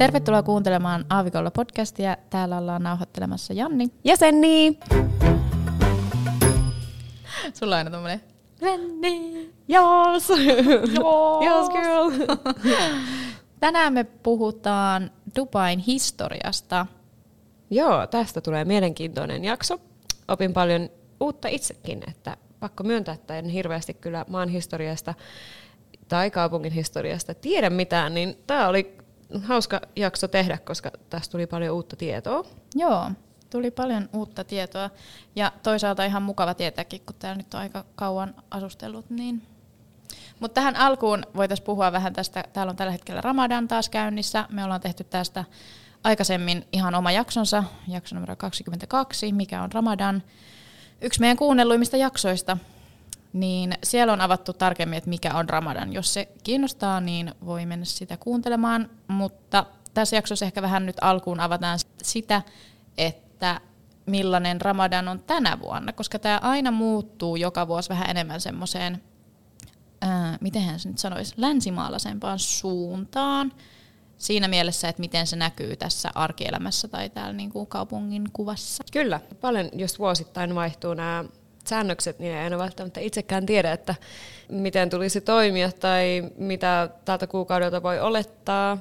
Tervetuloa kuuntelemaan Aavikolla podcastia. Täällä ollaan nauhoittelemassa Janni. Ja Senni! Sulla on aina tommonen Venni! Yes! Yes girl! Tänään me puhutaan Dubain historiasta. Joo, tästä tulee mielenkiintoinen jakso. Opin paljon uutta itsekin, että pakko myöntää, että en hirveästi kyllä maan historiasta tai kaupungin historiasta tiedä mitään, niin tämä oli hauska jakso tehdä, koska tästä tuli paljon uutta tietoa. Joo, tuli paljon uutta tietoa ja toisaalta ihan mukava tietääkin, kun täällä nyt on aika kauan asustellut. Niin. Mutta tähän alkuun voitaisiin puhua vähän tästä, täällä on tällä hetkellä Ramadan taas käynnissä, me ollaan tehty tästä aikaisemmin ihan oma jaksonsa, jakso numero 22, mikä on Ramadan, yksi meidän kuunnelluimmista jaksoista. Niin siellä on avattu tarkemmin, että mikä on Ramadan. Jos se kiinnostaa, niin voi mennä sitä kuuntelemaan. Mutta tässä jaksossa ehkä vähän nyt alkuun avataan sitä, että millainen Ramadan on tänä vuonna. Koska tämä aina muuttuu joka vuosi vähän enemmän semmoiseen, mitenhän se nyt sanoisi, länsimaalaisempaan suuntaan. Siinä mielessä, että miten se näkyy tässä arkielämässä tai täällä niin kuin kaupungin kuvassa. Kyllä, paljon jos vuosittain vaihtuu nämä säännökset, niin en ole välttämättä itsekään tiedä, että miten tulisi toimia tai mitä tältä kuukaudelta voi olettaa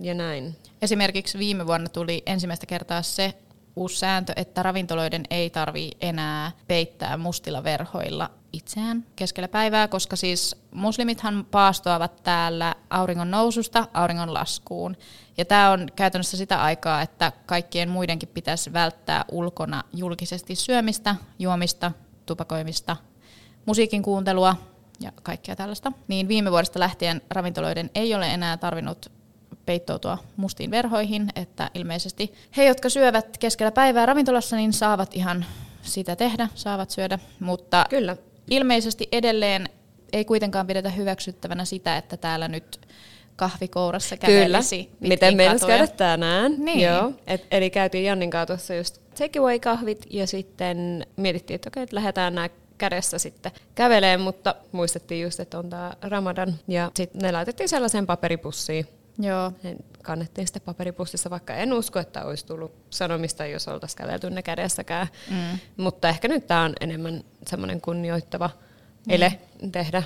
ja näin. Esimerkiksi viime vuonna tuli ensimmäistä kertaa se uusi sääntö, että ravintoloiden ei tarvitse enää peittää mustilla verhoilla itseään keskellä päivää, koska siis muslimithan paastoavat täällä auringon noususta auringon laskuun. Ja tämä on käytännössä sitä aikaa, että kaikkien muidenkin pitäisi välttää ulkona julkisesti syömistä, juomista, tupakoimista, musiikin kuuntelua ja kaikkea tällaista. Niin viime vuodesta lähtien ravintoloiden ei ole enää tarvinnut peittoutua mustiin verhoihin, että ilmeisesti he, jotka syövät keskellä päivää ravintolassa, niin saavat ihan sitä tehdä, saavat syödä, mutta kyllä. Ilmeisesti edelleen ei kuitenkaan pidetä hyväksyttävänä sitä, että täällä nyt kahvikourassa kävelisi pitkin katuja. Miten meillä käydä tänään. Niin. Joo. Eli käytiin Jannin kanssa tuossa just takeaway-kahvit ja sitten mietittiin, että okei, että lähdetään nämä kädessä sitten kävelee, mutta muistettiin just, että on tämä Ramadan ja sitten ne laitettiin sellaiseen paperipussiin. Joo. Kannettiin sitä paperipussissa, vaikka en usko, että olisi tullut sanomista, jos oltaisiin kävelty ne kädessäkään. Mutta ehkä nyt tämä on enemmän semmoinen kunnioittava ele tehdä.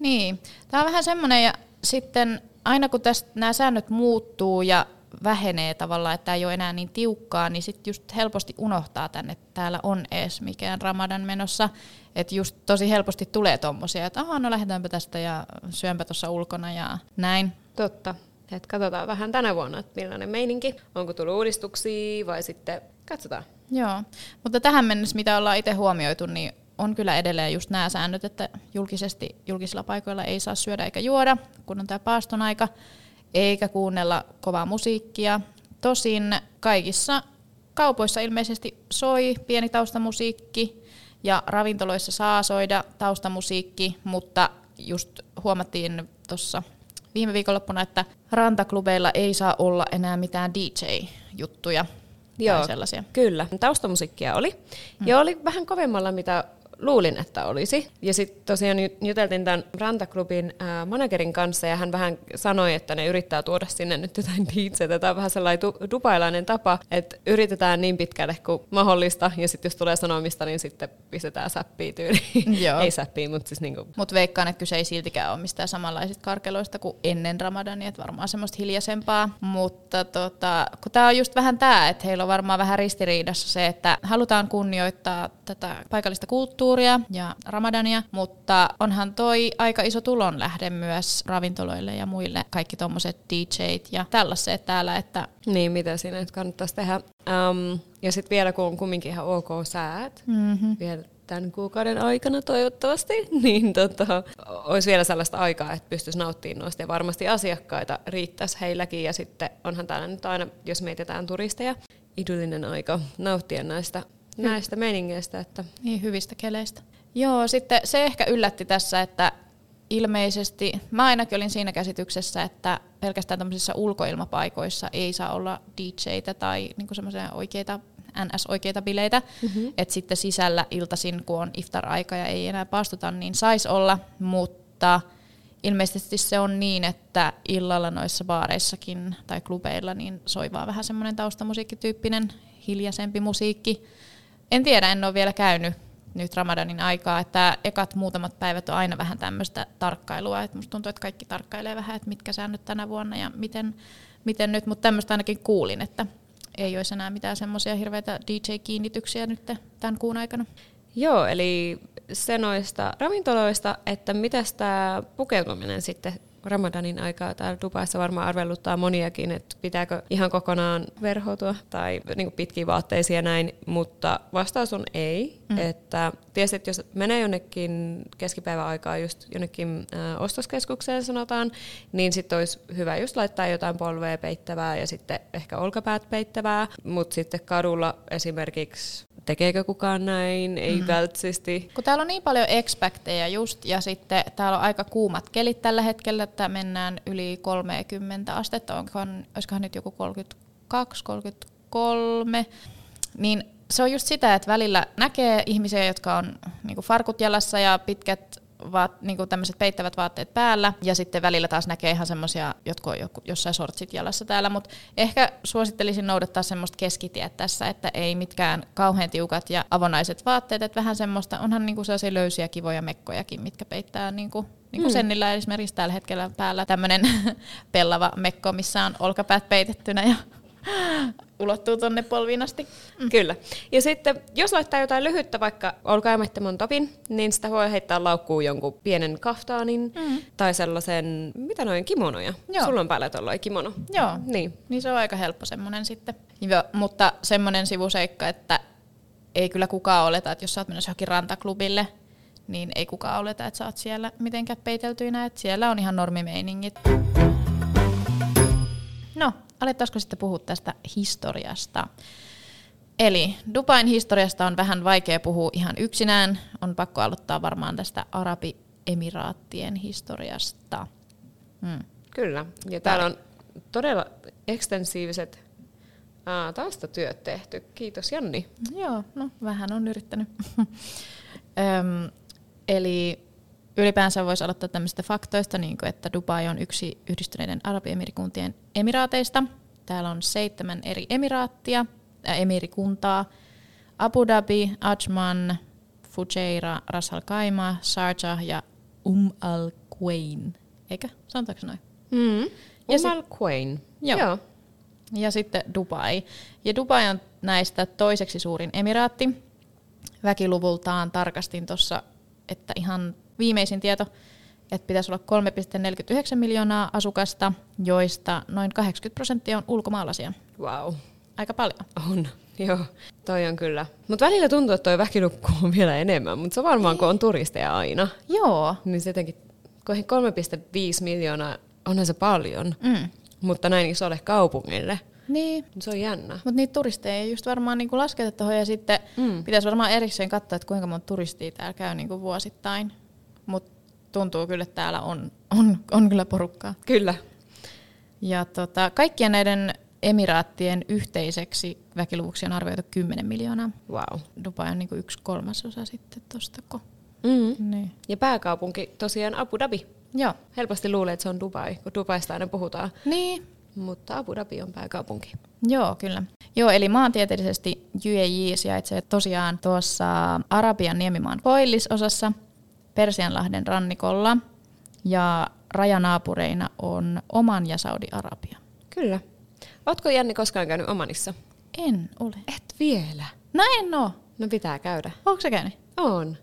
Niin, tämä on vähän semmoinen ja sitten aina kun tästä nämä säännöt muuttuu ja vähenee tavallaan, että tämä ei ole enää niin tiukkaa, niin sitten just helposti unohtaa tänne, että täällä on ees mikään Ramadan menossa. Että just tosi helposti tulee tommosia, että aha, no lähdetäänpä tästä ja syömpä tuossa ulkona ja näin. Totta. Että katsotaan vähän tänä vuonna, että millainen meininki, onko tullut uudistuksia vai sitten katsotaan. Joo, mutta tähän mennessä mitä ollaan itse huomioitu, niin on kyllä edelleen just nämä säännöt, että julkisilla paikoilla ei saa syödä eikä juoda, kun on tämä paaston aika, eikä kuunnella kovaa musiikkia. Tosin kaikissa kaupoissa ilmeisesti soi pieni taustamusiikki ja ravintoloissa saa soida taustamusiikki, mutta just huomattiin tuossa viime viikonloppuna, että rantaklubeilla ei saa olla enää mitään DJ-juttuja. Joo, sellaisia. Kyllä. Taustamusiikkia oli. Ja oli vähän kovemmalla, mitä luulin, että olisi. Ja sitten tosiaan juteltiin tämän rantaklubin managerin kanssa, ja hän vähän sanoi, että ne yrittää tuoda sinne nyt jotain DJ:tä. Tämä on vähän sellainen dubailainen tapa, että yritetään niin pitkälle kuin mahdollista, ja sitten jos tulee sanomista, niin sitten pistetään säppiä tyyliin. Joo. Ei säppiä, mutta siis niinku. Mutta veikkaan, että kyse ei siltikään ole mistään samanlaisista karkeloista kuin ennen Ramadania, että varmaan semmoista hiljaisempaa. Mutta kun tämä on just vähän tämä, että heillä on varmaan vähän ristiriidassa se, että halutaan kunnioittaa tätä paikallista kulttuuria, ja Ramadania, mutta onhan toi aika iso tulonlähde myös ravintoloille ja muille, kaikki tommoset DJ:t ja tällaiset täällä, että niin, mitä siinä nyt kannattaisi tehdä. Ja sitten vielä, kun on kumminkin ihan ok säät, vielä tämän kuukauden aikana toivottavasti, niin olisi vielä sellaista aikaa, että pystyisi nauttimaan noista ja varmasti asiakkaita riittäisi heilläkin, ja sitten onhan täällä nyt aina, jos mietitään turisteja, idyllinen aika nauttia näistä meiningeistä. Että. Niin, hyvistä keleistä. Joo, sitten se ehkä yllätti tässä, että ilmeisesti, mä ainakin olin siinä käsityksessä, että pelkästään tämmöisissä ulkoilmapaikoissa ei saa olla DJ:tä tai niinku semmoisia oikeita, NS-oikeita bileitä, että sitten sisällä iltaisin, kun on iftar-aika ja ei enää paastuta, niin saisi olla, mutta ilmeisesti se on niin, että illalla noissa baareissakin tai klubeilla niin soi vaan vähän semmoinen taustamusiikkityyppinen, hiljaisempi musiikki. En tiedä, en ole vielä käynyt nyt Ramadanin aikaa, että ekat muutamat päivät on aina vähän tämmöistä tarkkailua. Et musta tuntuu, että kaikki tarkkailee vähän, että mitkä säännöt tänä vuonna ja miten nyt, mutta tämmöistä ainakin kuulin, että ei olisi enää mitään semmoisia hirveitä DJ-kiinnityksiä nyt tämän kuun aikana. Joo, eli se noista ravintoloista, että mitäs tämä pukeutuminen sitten Ramadanin aikaa täällä Dubaissa varmaan arveluttaa moniakin, että pitääkö ihan kokonaan verhoutua tai niin pitkiä vaatteisia näin, mutta vastaus on ei. Mm. Että tietysti, että jos menee jonnekin keskipäivän aikaa just jonnekin ostoskeskukseen sanotaan, niin sitten olisi hyvä just laittaa jotain polvea peittävää ja sitten ehkä olkapäät peittävää, mutta sitten kadulla esimerkiksi tekeekö kukaan näin, ei välttämättä. Kun täällä on niin paljon expectejä just, ja sitten täällä on aika kuumat kelit tällä hetkellä, että mennään yli 30 astetta, olisikohan nyt joku 32, 33, niin se on just sitä, että välillä näkee ihmisiä, jotka on niinku farkut jalassa ja pitkät niinku tämmöiset peittävät vaatteet päällä, ja sitten välillä taas näkee ihan semmoisia, jotka on jossain shortsit jalassa täällä, mutta ehkä suosittelisin noudattaa semmoista keskitietä tässä, että ei mitkään kauhean tiukat ja avonaiset vaatteet, että vähän semmoista, onhan niinku sellaisia löysiä kivoja mekkojakin, mitkä peittää niinku Sennillä esimerkiksi tällä hetkellä päällä tämmöinen pellava mekko, missä on olkapäät peitettynä ja ulottuu tonne polviin asti. Mm. Kyllä. Ja sitten, jos laittaa jotain lyhyttä, vaikka olkaimettoman topin, niin sitä voi heittää laukkuun jonkun pienen kaftaanin tai sellaisen, mitä noin, kimonoja. Joo. Sulla on päällä tollainen kimono. Joo. Niin se on aika helppo semmoinen sitten. Joo, mutta semmoinen sivuseikka, että ei kyllä kukaan oleta, että jos sä oot menossa johonkin rantaklubille, niin ei kukaan oleta, että sä oot siellä mitenkään peiteltyinä. Että siellä on ihan normimeiningit. No. Alettaisiko sitten puhua tästä historiasta? Eli Dubain historiasta on vähän vaikea puhua ihan yksinään. On pakko aloittaa varmaan tästä Arabiemiraattien historiasta. Kyllä. Ja täällä on todella ekstensiiviset taustatyöt tehty. Kiitos Janni. Joo, no vähän on yrittänyt. Eli ylipäänsä voisi aloittaa tämmöisistä faktoista, niin kuin että Dubai on yksi Yhdistyneiden Arabiemiirikuntien emiraateista. Täällä on 7 eri emirikuntaa. Abu Dhabi, Ajman, Fujairah, Ras Al Khaimah, Sharjah ja Al Quwain. Eikä? Sanotaanko noin? Al Quwain. Joo. Ja sitten Dubai. Ja Dubai on näistä toiseksi suurin emiraatti. Väkiluvultaan tarkastin tuossa, että ihan viimeisin tieto, että pitäisi olla 3,49 miljoonaa asukasta, joista noin 80% on ulkomaalaisia. Wow. Aika paljon. On, joo. Toi on kyllä. Mutta välillä tuntuu, että toi väkilukku on vielä enemmän, mutta se varmaan, kun on turisteja aina. Joo. Niin se jotenkin, 3,5 miljoonaa, onhan se paljon, mutta näin isolle kaupungille. Niin. Se on jännä. Mutta niitä turisteja ei just varmaan niinku lasketa tuohon, ja sitten pitäisi varmaan erikseen katsoa, että kuinka monta turistia täällä käy niinku vuosittain. Mutta tuntuu kyllä, että täällä on kyllä porukkaa. Kyllä. Ja kaikkien näiden emiraattien yhteiseksi väkiluvuksi on arvioitu 10 miljoonaa. Wow. Dubai on niinku 1/3 sitten tuosta. Niin. Ja pääkaupunki tosiaan Abu Dhabi. Joo. Helposti luulee, että se on Dubai, kun Dubaista aina puhutaan. Niin. Mutta Abu Dhabi on pääkaupunki. Joo, kyllä. Joo, eli maantieteellisesti UAE sijaitsee tosiaan tuossa Arabian niemimaan koillisosassa, Persianlahden rannikolla, ja rajanaapureina on Oman ja Saudi-Arabia. Kyllä. Ootko Janni koskaan käynyt Omanissa? En ole. Et vielä? No en oo. No pitää käydä. Onko sä käynyt? On.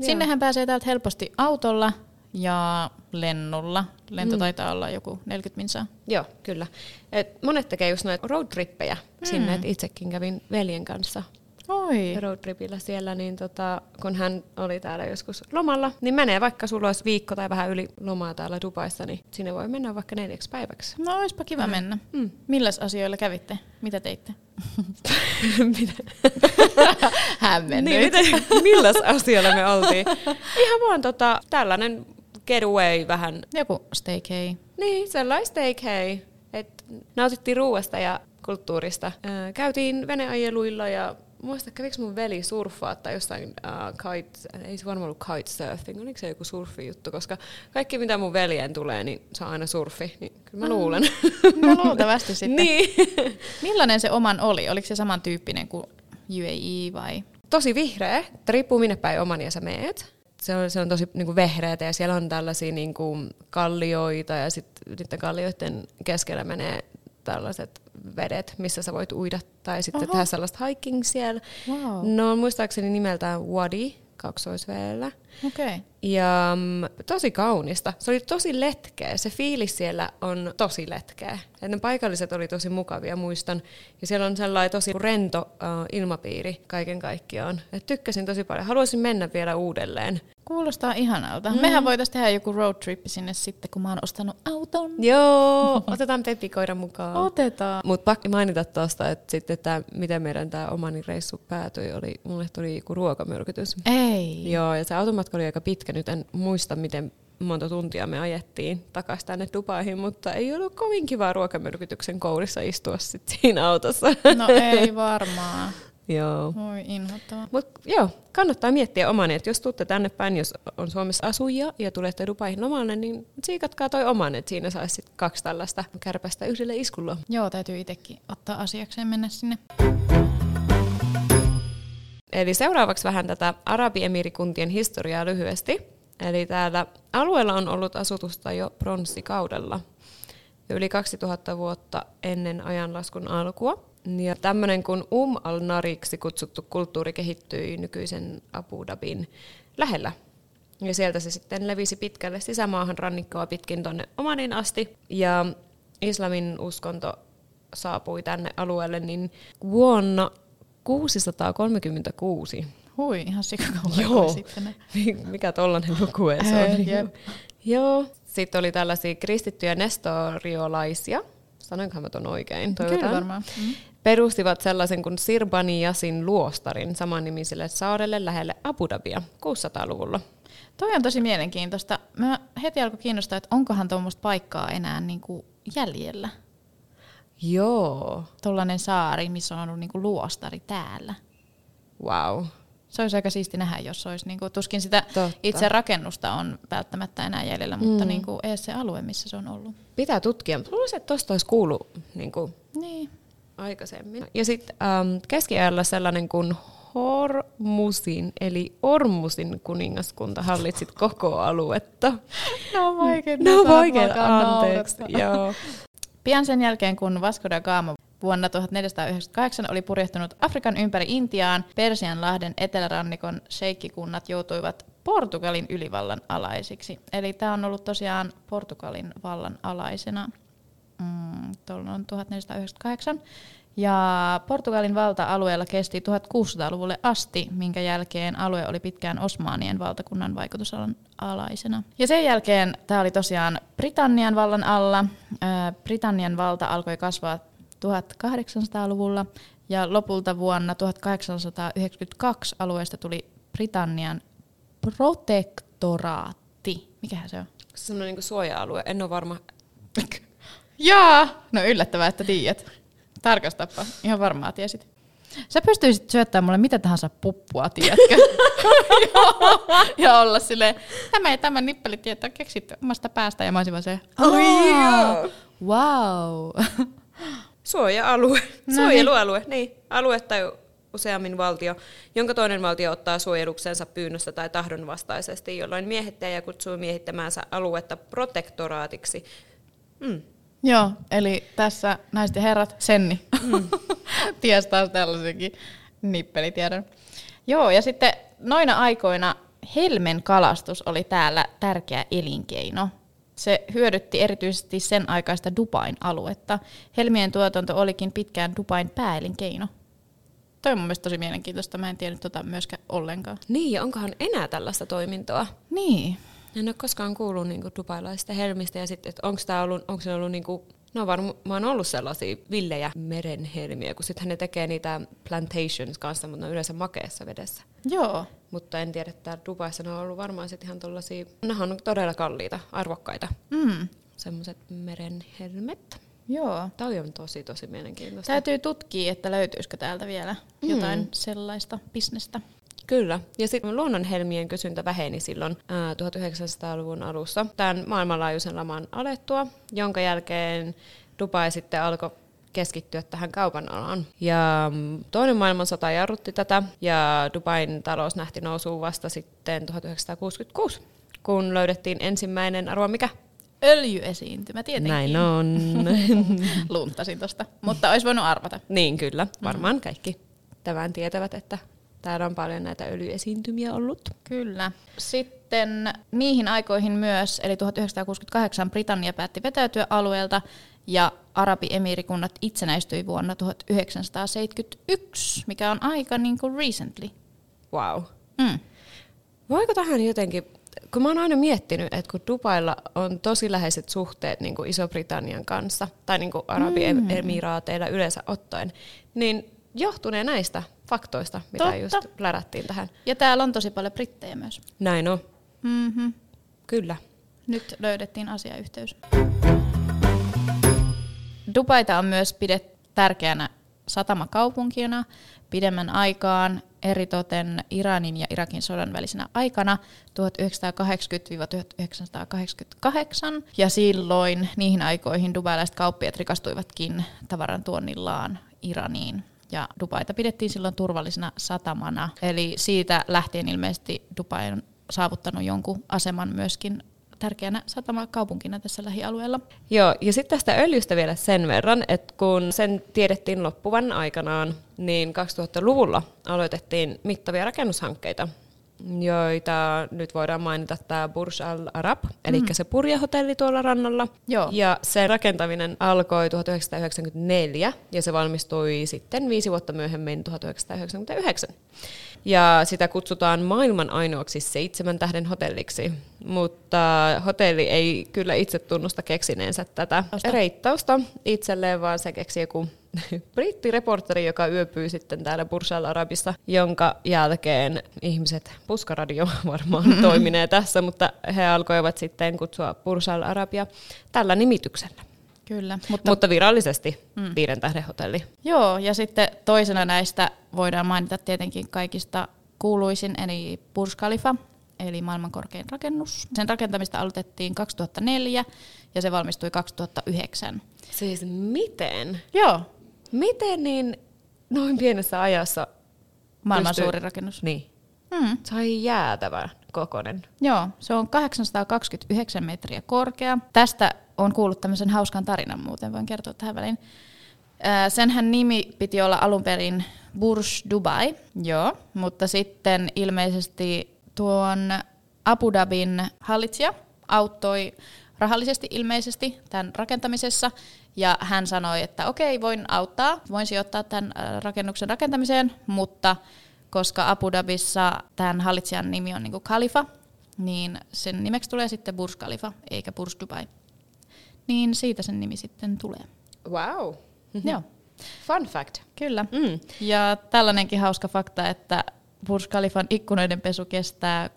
Sinnehän pääsee täältä helposti autolla ja lennolla. Lento taitaa olla joku 40 minsaa. Joo, kyllä. Et monet tekee just noita roadtrippejä sinne, että itsekin kävin veljen kanssa. Oi. Roadtripillä siellä, niin kun hän oli täällä joskus lomalla, niin menee, vaikka sulla olisi viikko tai vähän yli lomaa täällä Dubaissa, niin sinne voi mennä vaikka 4 päiväksi. No olisipa kiva mennä. Milläs asioilla kävitte? Mitä teitte? Hämmennyt. Niin, milläs asioilla me oltiin? Ihan vaan tällainen getaway vähän. Joku staycay. Niin, sellainen staycay. Nautittiin ruuasta ja kulttuurista. Käytiin veneajeluilla ja muista, käviks mun veli surffaa tai jostain kite, ei se varmaan ollut kitesurfing, oliko se joku surfijuttu, koska kaikki mitä mun veljeen tulee, niin se on aina surfi, niin kyllä mä luulen. No luultavasti sitten. Niin. Millainen se Oman oli? Oliko se samantyyppinen kuin UAE vai? Tosi vihreä, että riippuu minne päin Omania sä meet. Se on tosi niinku vehreätä ja siellä on tällaisia niinku kallioita ja sitten niiden kallioiden keskellä menee tällaiset vedet, missä sä voit uida tai sitten tehdä sellaista hiking siellä. Wow. No muistaakseni nimeltään Wadi, kaksoisveellä. Okay. Ja tosi kaunista. Se oli tosi letkeä. Se fiilis siellä on tosi letkeä. Ja ne paikalliset oli tosi mukavia, muistan. Ja siellä on sellainen tosi rento ilmapiiri kaiken kaikkiaan. Et tykkäsin tosi paljon. Haluaisin mennä vielä uudelleen. Kuulostaa ihanalta. Mm. Mehän voitaisiin tehdä joku road trip sinne sitten, kun mä oon ostanut auton. Joo, otetaan pepikoira mukaan. Otetaan. Mutta pakko mainita tuosta, että sitten miten meidän tämä Omanin reissu päätyi, oli, mulle tuli joku ruokamyrkytys. Ei. Joo, ja se automatka oli aika pitkä. Nyt en muista, miten monta tuntia me ajettiin takaisin tänne Dubaihin, mutta ei ollut kovin kivaa ruokamyrkytyksen kourissa istua sit siinä autossa. No ei varmaan. Joo. Voi inhottavaa. Mut joo, kannattaa miettiä Omania, että jos tuutte tänne päin, jos on Suomessa asujia ja tulette Dubaihin lomalle, niin siikatkaa toi Oman, että siinä saisi sit 2 tällaista kärpästä yhdelle iskulla. Joo, täytyy itsekin ottaa asiakseen mennä sinne. Eli seuraavaksi vähän tätä Arabiemiirikuntien historiaa lyhyesti. Eli täällä alueella on ollut asutusta jo pronssikaudella, yli 2000 vuotta ennen ajanlaskun alkua. Ja tämmöinen kuin al-Nariksi kutsuttu kulttuuri kehittyi nykyisen Abu Dhabin lähellä. Ja sieltä se sitten levisi pitkälle sisämaahan rannikkoa pitkin tuonne Omanin asti. Ja islamin uskonto saapui tänne alueelle niin vuonna 636. Hui, ihan sikakauan sitten. Mikä tollainen luku se on. Jep. Joo. Sitten oli tällaisia kristittyjä nestoriolaisia. Sanoinkohan mä ton oikein? Toivotaan. Kyllä varmaan. Mm-hmm. Perustivat sellaisen kuin Sirbani Yasin luostarin samannimiselle saarelle lähelle Abu Dhabia 600-luvulla. Toi on tosi mielenkiintoista. Mä heti alkoi kiinnostaa, että onkohan tuommoista paikkaa enää niinku jäljellä. Joo. Tuollainen saari, missä on ollut niinku luostari täällä. Wow. Se olisi aika siisti nähdä, jos olisi. Niinku, tuskin sitä itse rakennusta on välttämättä enää jäljellä, mutta niinku, edes se alue, missä se on ollut. Pitää tutkia. Luulisin, että tuosta olisi kuullut niin aikaisemmin. Ja sitten keskiajalla sellainen kuin Hormuzin, eli Ormuzin kuningaskunta hallitsit koko aluetta. No vaikeita, anteeksi. Joo. Pian sen jälkeen, kun Vasco da Gama vuonna 1498 oli purjehtunut Afrikan ympäri Intiaan, Persianlahden etelärannikon sheikkikunnat joutuivat Portugalin ylivallan alaisiksi. Eli tämä on ollut tosiaan Portugalin vallan alaisena tuolla on 1498. Ja Portugalin valta-alueella kesti 1600-luvulle asti, minkä jälkeen alue oli pitkään Osmaanien valtakunnan vaikutusalan alaisena. Ja sen jälkeen tämä oli tosiaan Britannian vallan alla. Britannian valta alkoi kasvaa 1800-luvulla ja lopulta vuonna 1892 alueesta tuli Britannian protektoraatti. Mikähän se on? Sellainen niin kuin suoja-alue, en ole varma. Jaa! No yllättävää, että tiedät. Tarkastappa, ihan varmaa tiesit. Sä pystyisit syöttämään mulle mitä tahansa puppua, tiedätkö? ja olla silleen, tämä nippeli tietää keksit omasta päästä ja mä olisin vaan se. Wow. Suoja-alue. Suojelualue, niin. Alue tai useammin valtio, jonka toinen valtio ottaa suojeluksensa pyynnöstä tai tahdon vastaisesti, jolloin miehittäjä kutsuu miehittämäänsä aluetta protektoraatiksi. Mm. Joo, eli tässä naiset ja herrat, Senni. Ties taas tällaisenkin nippelitiedon. Joo, ja sitten noina aikoina helmen kalastus oli täällä tärkeä elinkeino. Se hyödytti erityisesti sen aikaista Dubain aluetta. Helmien tuotanto olikin pitkään Dubain pääelinkeino. Toi on mun mielestä tosi mielenkiintoista. Mä en tiedä tota myöskään ollenkaan. Niin, ja onkohan enää tällaista toimintoa? Niin. En ole koskaan kuullut niinku dubailaisista helmistä ja sitten, että onko se ollut niinku, no varmaan ollut sellaisia villejä merenhelmiä, kun sitten ne tekee niitä plantations kanssa, mutta ne on yleensä makeassa vedessä. Joo. Mutta en tiedä, että Dubaissa ne on ollut varmaan sitten ihan tollaisia, nehän on todella kalliita, arvokkaita, semmoiset merenhelmet. Joo. Tämä on tosi mielenkiintoista. Täytyy tutkia, että löytyisikö täältä vielä jotain sellaista bisnestä. Kyllä. Ja sitten luonnonhelmien kysyntä väheni silloin 1900-luvun alussa tämän maailmanlaajuisen laman alettua, jonka jälkeen Dubai sitten alkoi keskittyä tähän kaupan alaan. Ja toinen maailmansota jarrutti tätä, ja Dubain talous nähti nousuun vasta sitten 1966, kun löydettiin ensimmäinen, arvoa mikä? Öljyesiintymä tietenkin. Näin on. Luntasin tosta, mutta olisi voinut arvata. Niin kyllä, varmaan kaikki tämän tietävät, että täällä on paljon näitä öljyesiintymiä ollut. Kyllä. Sitten niihin aikoihin myös, eli 1968 Britannia päätti vetäytyä alueelta ja Arabiemiirikunnat itsenäistyi vuonna 1971, mikä on aika niin kuin recently. Wow. Mm. Voiko tähän jotenkin, kun mä oon aina miettinyt, että kun Dubailla on tosi läheiset suhteet niin kuin Iso-Britannian kanssa, tai niin kuin Arabiemiraateilla yleensä ottaen, niin johtunee näistä faktoista, mitä just lärättiin tähän. Ja täällä on tosi paljon brittejä myös. Näin on. Mm-hmm. Kyllä. Nyt löydettiin asiayhteys. Dubaita on myös pidetty tärkeänä satamakaupunkina pidemmän aikaan, eritoten Iranin ja Irakin sodan välisenä aikana 1980–1988. Ja silloin niihin aikoihin dubailaiset kauppiaat rikastuivatkin tavarantuonnillaan Iraniin. Ja Dubaita pidettiin silloin turvallisena satamana. Eli siitä lähtien ilmeisesti Dubai on saavuttanut jonkun aseman myöskin tärkeänä satamakaupunkina tässä lähialueella. Joo, ja sitten tästä öljystä vielä sen verran, että kun sen tiedettiin loppuvan aikanaan, niin 2000-luvulla aloitettiin mittavia rakennushankkeita, joita nyt voidaan mainita tämä Burj al-Arab, eli se purjehotelli tuolla rannalla. Joo. Ja sen rakentaminen alkoi 1994, ja se valmistui sitten 5 vuotta myöhemmin 1999. Ja sitä kutsutaan maailman ainoaksi 7 tähden hotelliksi, mutta hotelli ei kyllä itse tunnusta keksineensä tätä reittausta itselleen, vaan se keksi joku brittireporteri, joka yöpyi sitten täällä Burj Al Arabissa, jonka jälkeen ihmiset, puskaradio varmaan toiminee tässä, mutta he alkoivat sitten kutsua Burj Al Arabia tällä nimityksellä. Kyllä. Mutta virallisesti 5 tähden hotelli. Joo, ja sitten toisena näistä voidaan mainita tietenkin kaikista kuuluisin, eli Burj Khalifa, eli maailman korkein rakennus. Sen rakentamista aloitettiin 2004 ja se valmistui 2009. Siis miten? Joo. Miten niin noin pienessä ajassa maailman suurin rakennus? Niin. Se on jäätävän kokoinen. Joo, se on 829 metriä korkea. Tästä on kuullut tämmöisen hauskan tarinan muuten, voin kertoa tähän väliin. Senhän nimi piti olla alun perin Burj Dubai, joo, mutta sitten ilmeisesti tuon Abu Dhabin hallitsija auttoi rahallisesti ilmeisesti tämän rakentamisessa, ja hän sanoi, että okei, voin auttaa, voin sijoittaa tämän rakennuksen rakentamiseen, mutta koska Abu Dhabissa tämän hallitsijan nimi on niin kuin Khalifa, niin sen nimeksi tulee sitten Burj Khalifa eikä Burj Dubai. Niin siitä sen nimi sitten tulee. Wow. Joo. Fun fact. Kyllä. Mm. Ja tällainenkin hauska fakta, että Burj Khalifan ikkunoiden pesu kestää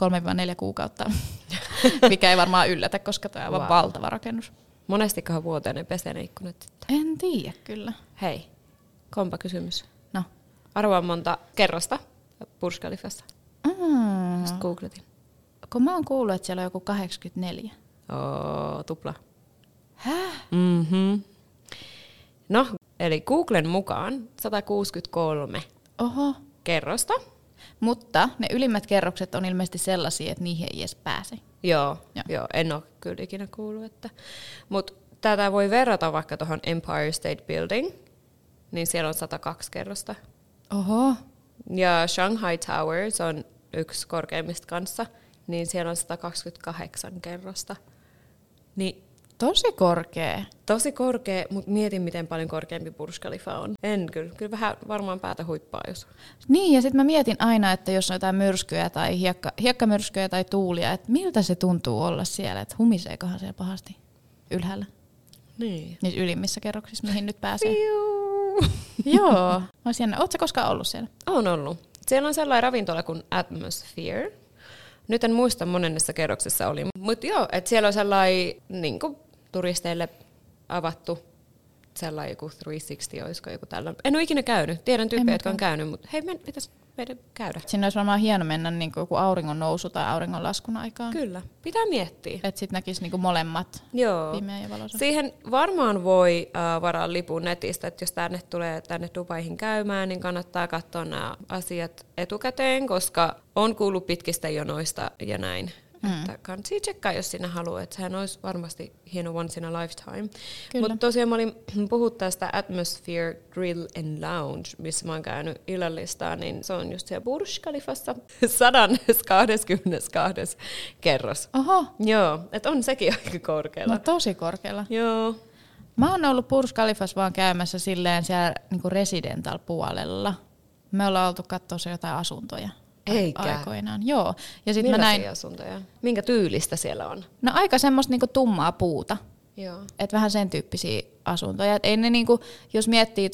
3-4 kuukautta, mikä ei varmaan yllätä, koska tämä on aivan valtava rakennus. Monestikohan vuoteen ne pesee ne ikkunat? En tiedä kyllä. Hei, kompa kysymys. No. Arvoa monta kerrosta Burj Khalifassa. Sitten googletin. Kun mä oon kuullut, että siellä on joku 84. Tupla. Häh? Mm-hmm. No, eli Googlen mukaan 163 kerrosta. Mutta ne ylimmät kerrokset on ilmeisesti sellaisia, että niihin ei edes pääse. Joo, en ole kyllä ikinä kuullut. Mutta tätä voi verrata vaikka tuohon Empire State Building, niin siellä on 102 kerrosta. Oho. Ja Shanghai Tower, se on yksi korkeimmista kanssa, niin siellä on 128 kerrosta. Niin. Tosi korkea. Tosi korkea, mutta mietin, miten paljon korkeampi Burj Khalifa on. En kyllä. Kyllä vähän varmaan päätä huippaa, jos... Niin, ja sitten mä mietin aina, että jos on jotain myrskyjä tai hiekkamyrskyjä tai tuulia, että miltä se tuntuu olla siellä, että humiseekohan siellä pahasti ylhäällä. Niin. Niissä ylimmissä kerroksissa, mihin nyt pääsee. Joo. Olisi jännä. Ootko sä koskaan ollut siellä? Oon ollut. Siellä on sellainen ravintola kuin Atmosphere. Nyt en muista monennessa kerroksessa oli, mutta joo, että siellä on sellainen niin kuin turisteille avattu sellainen joku 360, olisiko joku tällainen. En ole ikinä käynyt. Tiedän tyyppejä, jotka on käynyt, mutta hei, pitäisi meidän käydä. Siinä olisi varmaan hieno mennä niin joku auringon nousu tai auringon laskun aikaan. Kyllä, pitää miettiä. Että sitten näkisi niin molemmat, pimeä ja valoisa. Siihen varmaan voi varaa lipun netistä, että jos tänne tulee tänne Dubaihin käymään, niin kannattaa katsoa nämä asiat etukäteen, koska on kuullut pitkistä jonoista ja näin. Että kannattaa tsekkaa, jos sinä haluaa, että sehän olisi varmasti hieno once in a lifetime. Mutta tosiaan mä olin puhut tästä Atmosphere Grill and Lounge, missä mä oon käynyt illallistaan, niin se on just siellä Burj Khalifassa 122. kerros. Oho. Joo, että on sekin aika korkealla. No tosi korkealla. Joo. Mä oon ollut Burj Khalifassa vaan käymässä silleen siellä niinku residential puolella. Me ollaan oltu katsoa jotain asuntoja. Eikä. Aikoinaan, joo. Ja sit millaisia mä näin asuntoja? Minkä tyylistä siellä on? No aika semmoista niinku tummaa puuta. Joo. Et vähän sen tyyppisiä asuntoja. Et ei ne niinku, jos miettii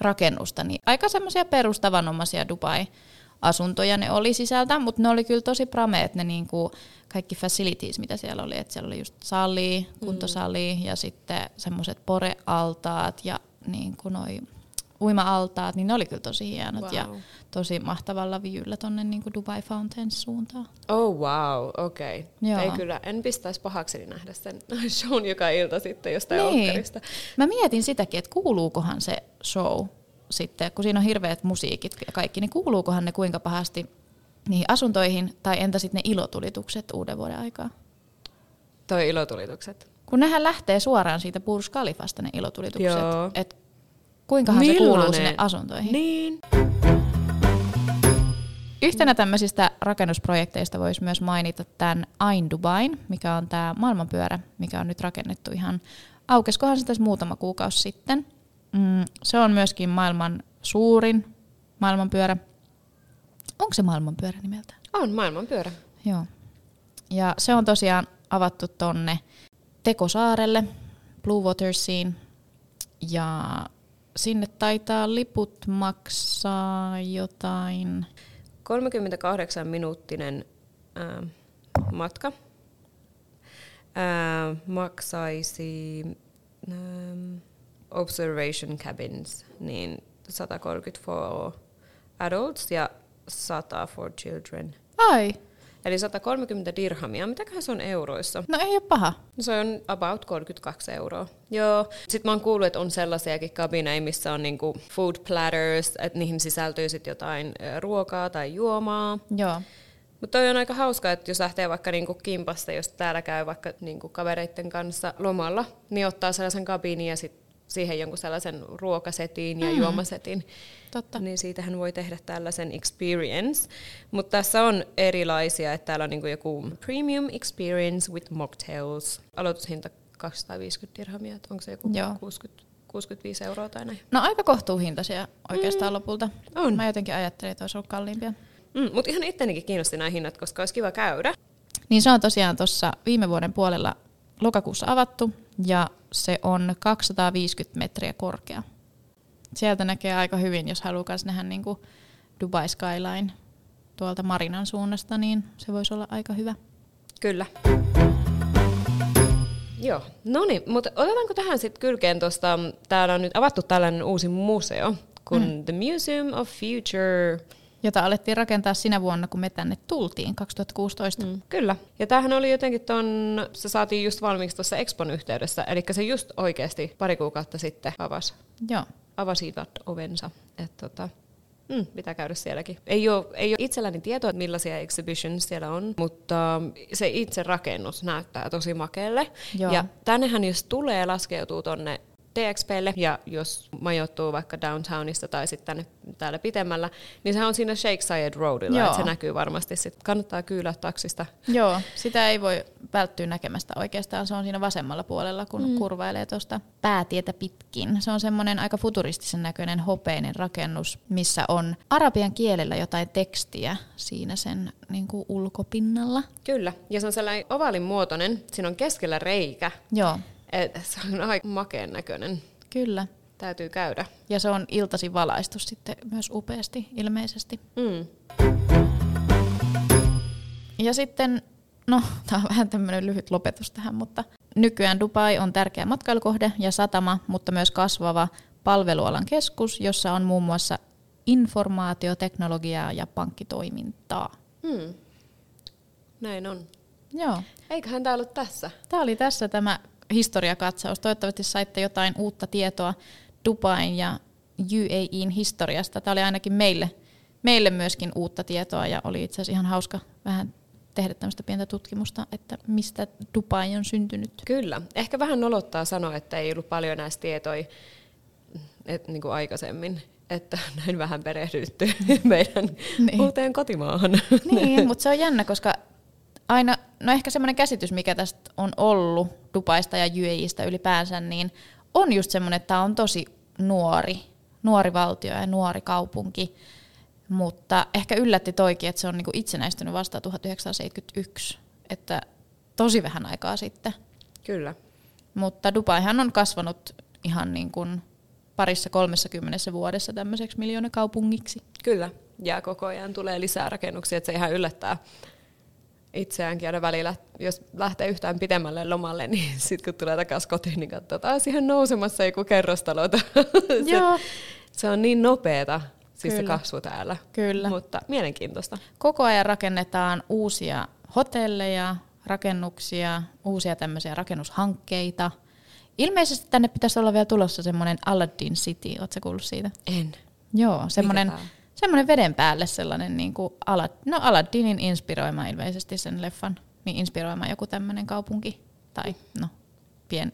rakennusta, niin aika semmoisia perustavanomaisia Dubai-asuntoja ne oli sisältä, mutta ne oli kyllä tosi prameet ne niinku kaikki facilities, mitä siellä oli. Et siellä oli just sali, kuntosali ja sitten semmoiset porealtaat ja niinku noin uima-altaat, niin ne oli kyllä tosi hienot ja tosi mahtavalla viyyllä tonne niin kuin Dubai Fountains suuntaan. Oh wow, okei. Okay. Ei kyllä, en pistäisi pahakseni nähdä sen shown joka ilta sitten jostain olkkarista. Mä mietin sitäkin, että kuuluukohan se show sitten, kun siinä on hirveät musiikit ja kaikki, niin kuuluukohan ne kuinka pahasti niihin asuntoihin, tai entä sitten ne ilotulitukset uuden vuoden aikaa? Toi ilotulitukset. Kun nehän lähtee suoraan siitä Burj Khalifasta ne ilotulitukset, että kuinkahan millainen se kuuluu sinne asuntoihin? Niin. Yhtenä tämmöisistä rakennusprojekteista voisi myös mainita tämän Ain Dubain, mikä on tämä maailmanpyörä, mikä on nyt rakennettu ihan, aukeskohan se tässä muutama kuukausi sitten. Se on myöskin maailman suurin maailmanpyörä. Onko se maailmanpyörä nimeltään? On maailmanpyörä. Joo. Ja se on tosiaan avattu tonne tekosaarelle, Blue Watersiin, ja sinne taitaa liput maksaa jotain 38-minuuttinen matka maksaisi observation cabins, niin 130 for adults ja 100 for children. Ai! Eli 130 dirhamia. Mitäköhän se on euroissa? No ei ole paha. Se on about 32 euroa. Joo. Sitten mä oon kuullut, että on sellaisiakin kabineja, missä on niinku food platters, että niihin sisältyy sit jotain ruokaa tai juomaa. Joo. Mutta toi on aika hauska, että jos lähtee vaikka niinku kimpasta, jos täällä käy vaikka niinku kavereiden kanssa lomalla, niin ottaa sellaisen kabinin ja sit siihen jonkun sellaisen ruokasetin ja juomasetin. Totta. Niin siitähän voi tehdä tällaisen experience. Mutta tässä on erilaisia, että täällä on niinku joku premium experience with mocktails. Aloitushinta 250 dirhamia, onko se joku 65 euroa tai näin? No aika kohtuuhintaisia oikeastaan lopulta. On. Mä jotenkin ajattelin, että olisi ollut kalliimpia. Mutta ihan ittenikin kiinnosti nämä hinnat, koska olisi kiva käydä. Niin se on tosiaan tuossa viime vuoden puolella lokakuussa avattu ja se on 250 metriä korkea. Sieltä näkee aika hyvin, jos haluaa myös nähdä niin kuin Dubai Skyline tuolta Marinan suunnasta, niin se voisi olla aika hyvä. Kyllä. Joo, no niin, mutta otetaanko tähän sitten kylkeen tuosta, täällä on nyt avattu tällainen uusi museo, kun The Museum of Future, jota alettiin rakentaa sinä vuonna, kun me tänne tultiin, 2016. Kyllä. Ja tämähän oli jotenkin se saatiin just valmiiksi tuossa Expon yhteydessä, eli se just oikeasti pari kuukautta sitten avasivat ovensa. Että pitää käydä sielläkin. Ei ole itselläni tietoa, millaisia exhibitions siellä on, mutta se itse rakennus näyttää tosi makealle. Ja tännehän jos tulee, laskeutuu tonne TXPlle, ja jos majoittuu vaikka downtownista tai sitten täällä pitemmällä, niin se on siinä Sheikh Zayed Roadilla, että se näkyy varmasti. Sit kannattaa kyylää taksista. Joo, sitä ei voi välttyä näkemästä oikeastaan. Se on siinä vasemmalla puolella, kun kurvailee tuosta päätietä pitkin. Se on semmoinen aika futuristisen näköinen hopeinen rakennus, missä on arabian kielellä jotain tekstiä siinä sen niin kuin ulkopinnalla. Kyllä, ja se on sellainen ovaalin muotoinen. Siinä on keskellä reikä. Joo. Se on aika makeen näköinen. Kyllä. Täytyy käydä. Ja se on iltaisin valaistu sitten myös upeasti ilmeisesti. Ja sitten No, tämä on vähän tämmöinen lyhyt lopetus tähän, mutta nykyään Dubai on tärkeä matkailukohde ja satama, mutta myös kasvava palvelualan keskus, jossa on muun muassa informaatioteknologiaa ja pankkitoimintaa. Hmm. Näin on. Joo. Eiköhän tämä ollut tässä? Tämä oli tässä tämä historiakatsaus. Toivottavasti saitte jotain uutta tietoa Dubain ja UAE:n historiasta. Tämä oli ainakin meille myöskin uutta tietoa ja oli itse asiassa ihan hauska vähän tehdä tämmöistä pientä tutkimusta, että mistä Dubai on syntynyt. Kyllä. Ehkä vähän nolottaa sanoa, että ei ollut paljon näistä tietoja niin kuin aikaisemmin, että näin vähän perehdytty meidän uuteen kotimaahan. Niin, mutta se on jännä, koska aina, no ehkä semmoinen käsitys, mikä tästä on ollut Dubaista ja UAE:stä ylipäänsä, niin on just semmoinen, että tämä on tosi nuori valtio ja nuori kaupunki. Mutta ehkä yllätti toikin, että se on niinku itsenäistynyt vasta 1971, että tosi vähän aikaa sitten. Kyllä. Mutta Dubaihan on kasvanut ihan niin kuin parissa 30 vuodessa tämmöiseksi miljoonakaupungiksi. Kyllä, ja koko ajan tulee lisää rakennuksia, että se ihan yllättää itseäänkin aina välillä. Jos lähtee yhtään pitemmälle lomalle, niin sitten kun tulee takaisin kotiin, niin katsoo, että siihen nousemassa joku kerrostalota. Joo. Se on niin nopeata. Siis kyllä. Se kasvu täällä, kyllä. Mutta mielenkiintoista. Koko ajan rakennetaan uusia hotelleja, rakennuksia, uusia tämmöisiä rakennushankkeita. Ilmeisesti tänne pitäisi olla vielä tulossa semmoinen Aladdin City, ootko kuullut siitä? En. Joo, semmoinen veden päälle sellainen niin kuin Aladdinin inspiroima ilmeisesti sen leffan, niin inspiroima joku tämmöinen kaupunki. Tai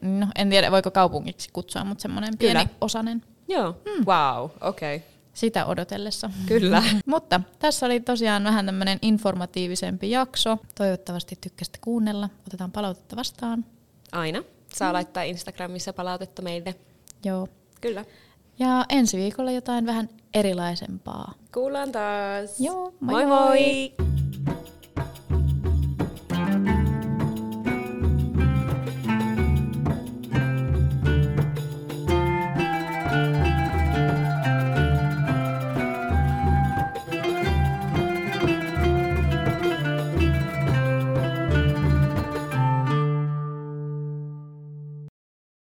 no en tiedä voiko kaupungiksi kutsua, mutta semmoinen pieni osanen. Joo, wow, okei. Okay. Sitä odotellessa. Kyllä. Mutta tässä oli tosiaan vähän tämmöinen informatiivisempi jakso. Toivottavasti tykkäsitte kuunnella. Otetaan palautetta vastaan. Aina. Saa laittaa Instagramissa palautetta meille. Joo. Kyllä. Ja ensi viikolla jotain vähän erilaisempaa. Kuullaan taas. Joo. Moi moi!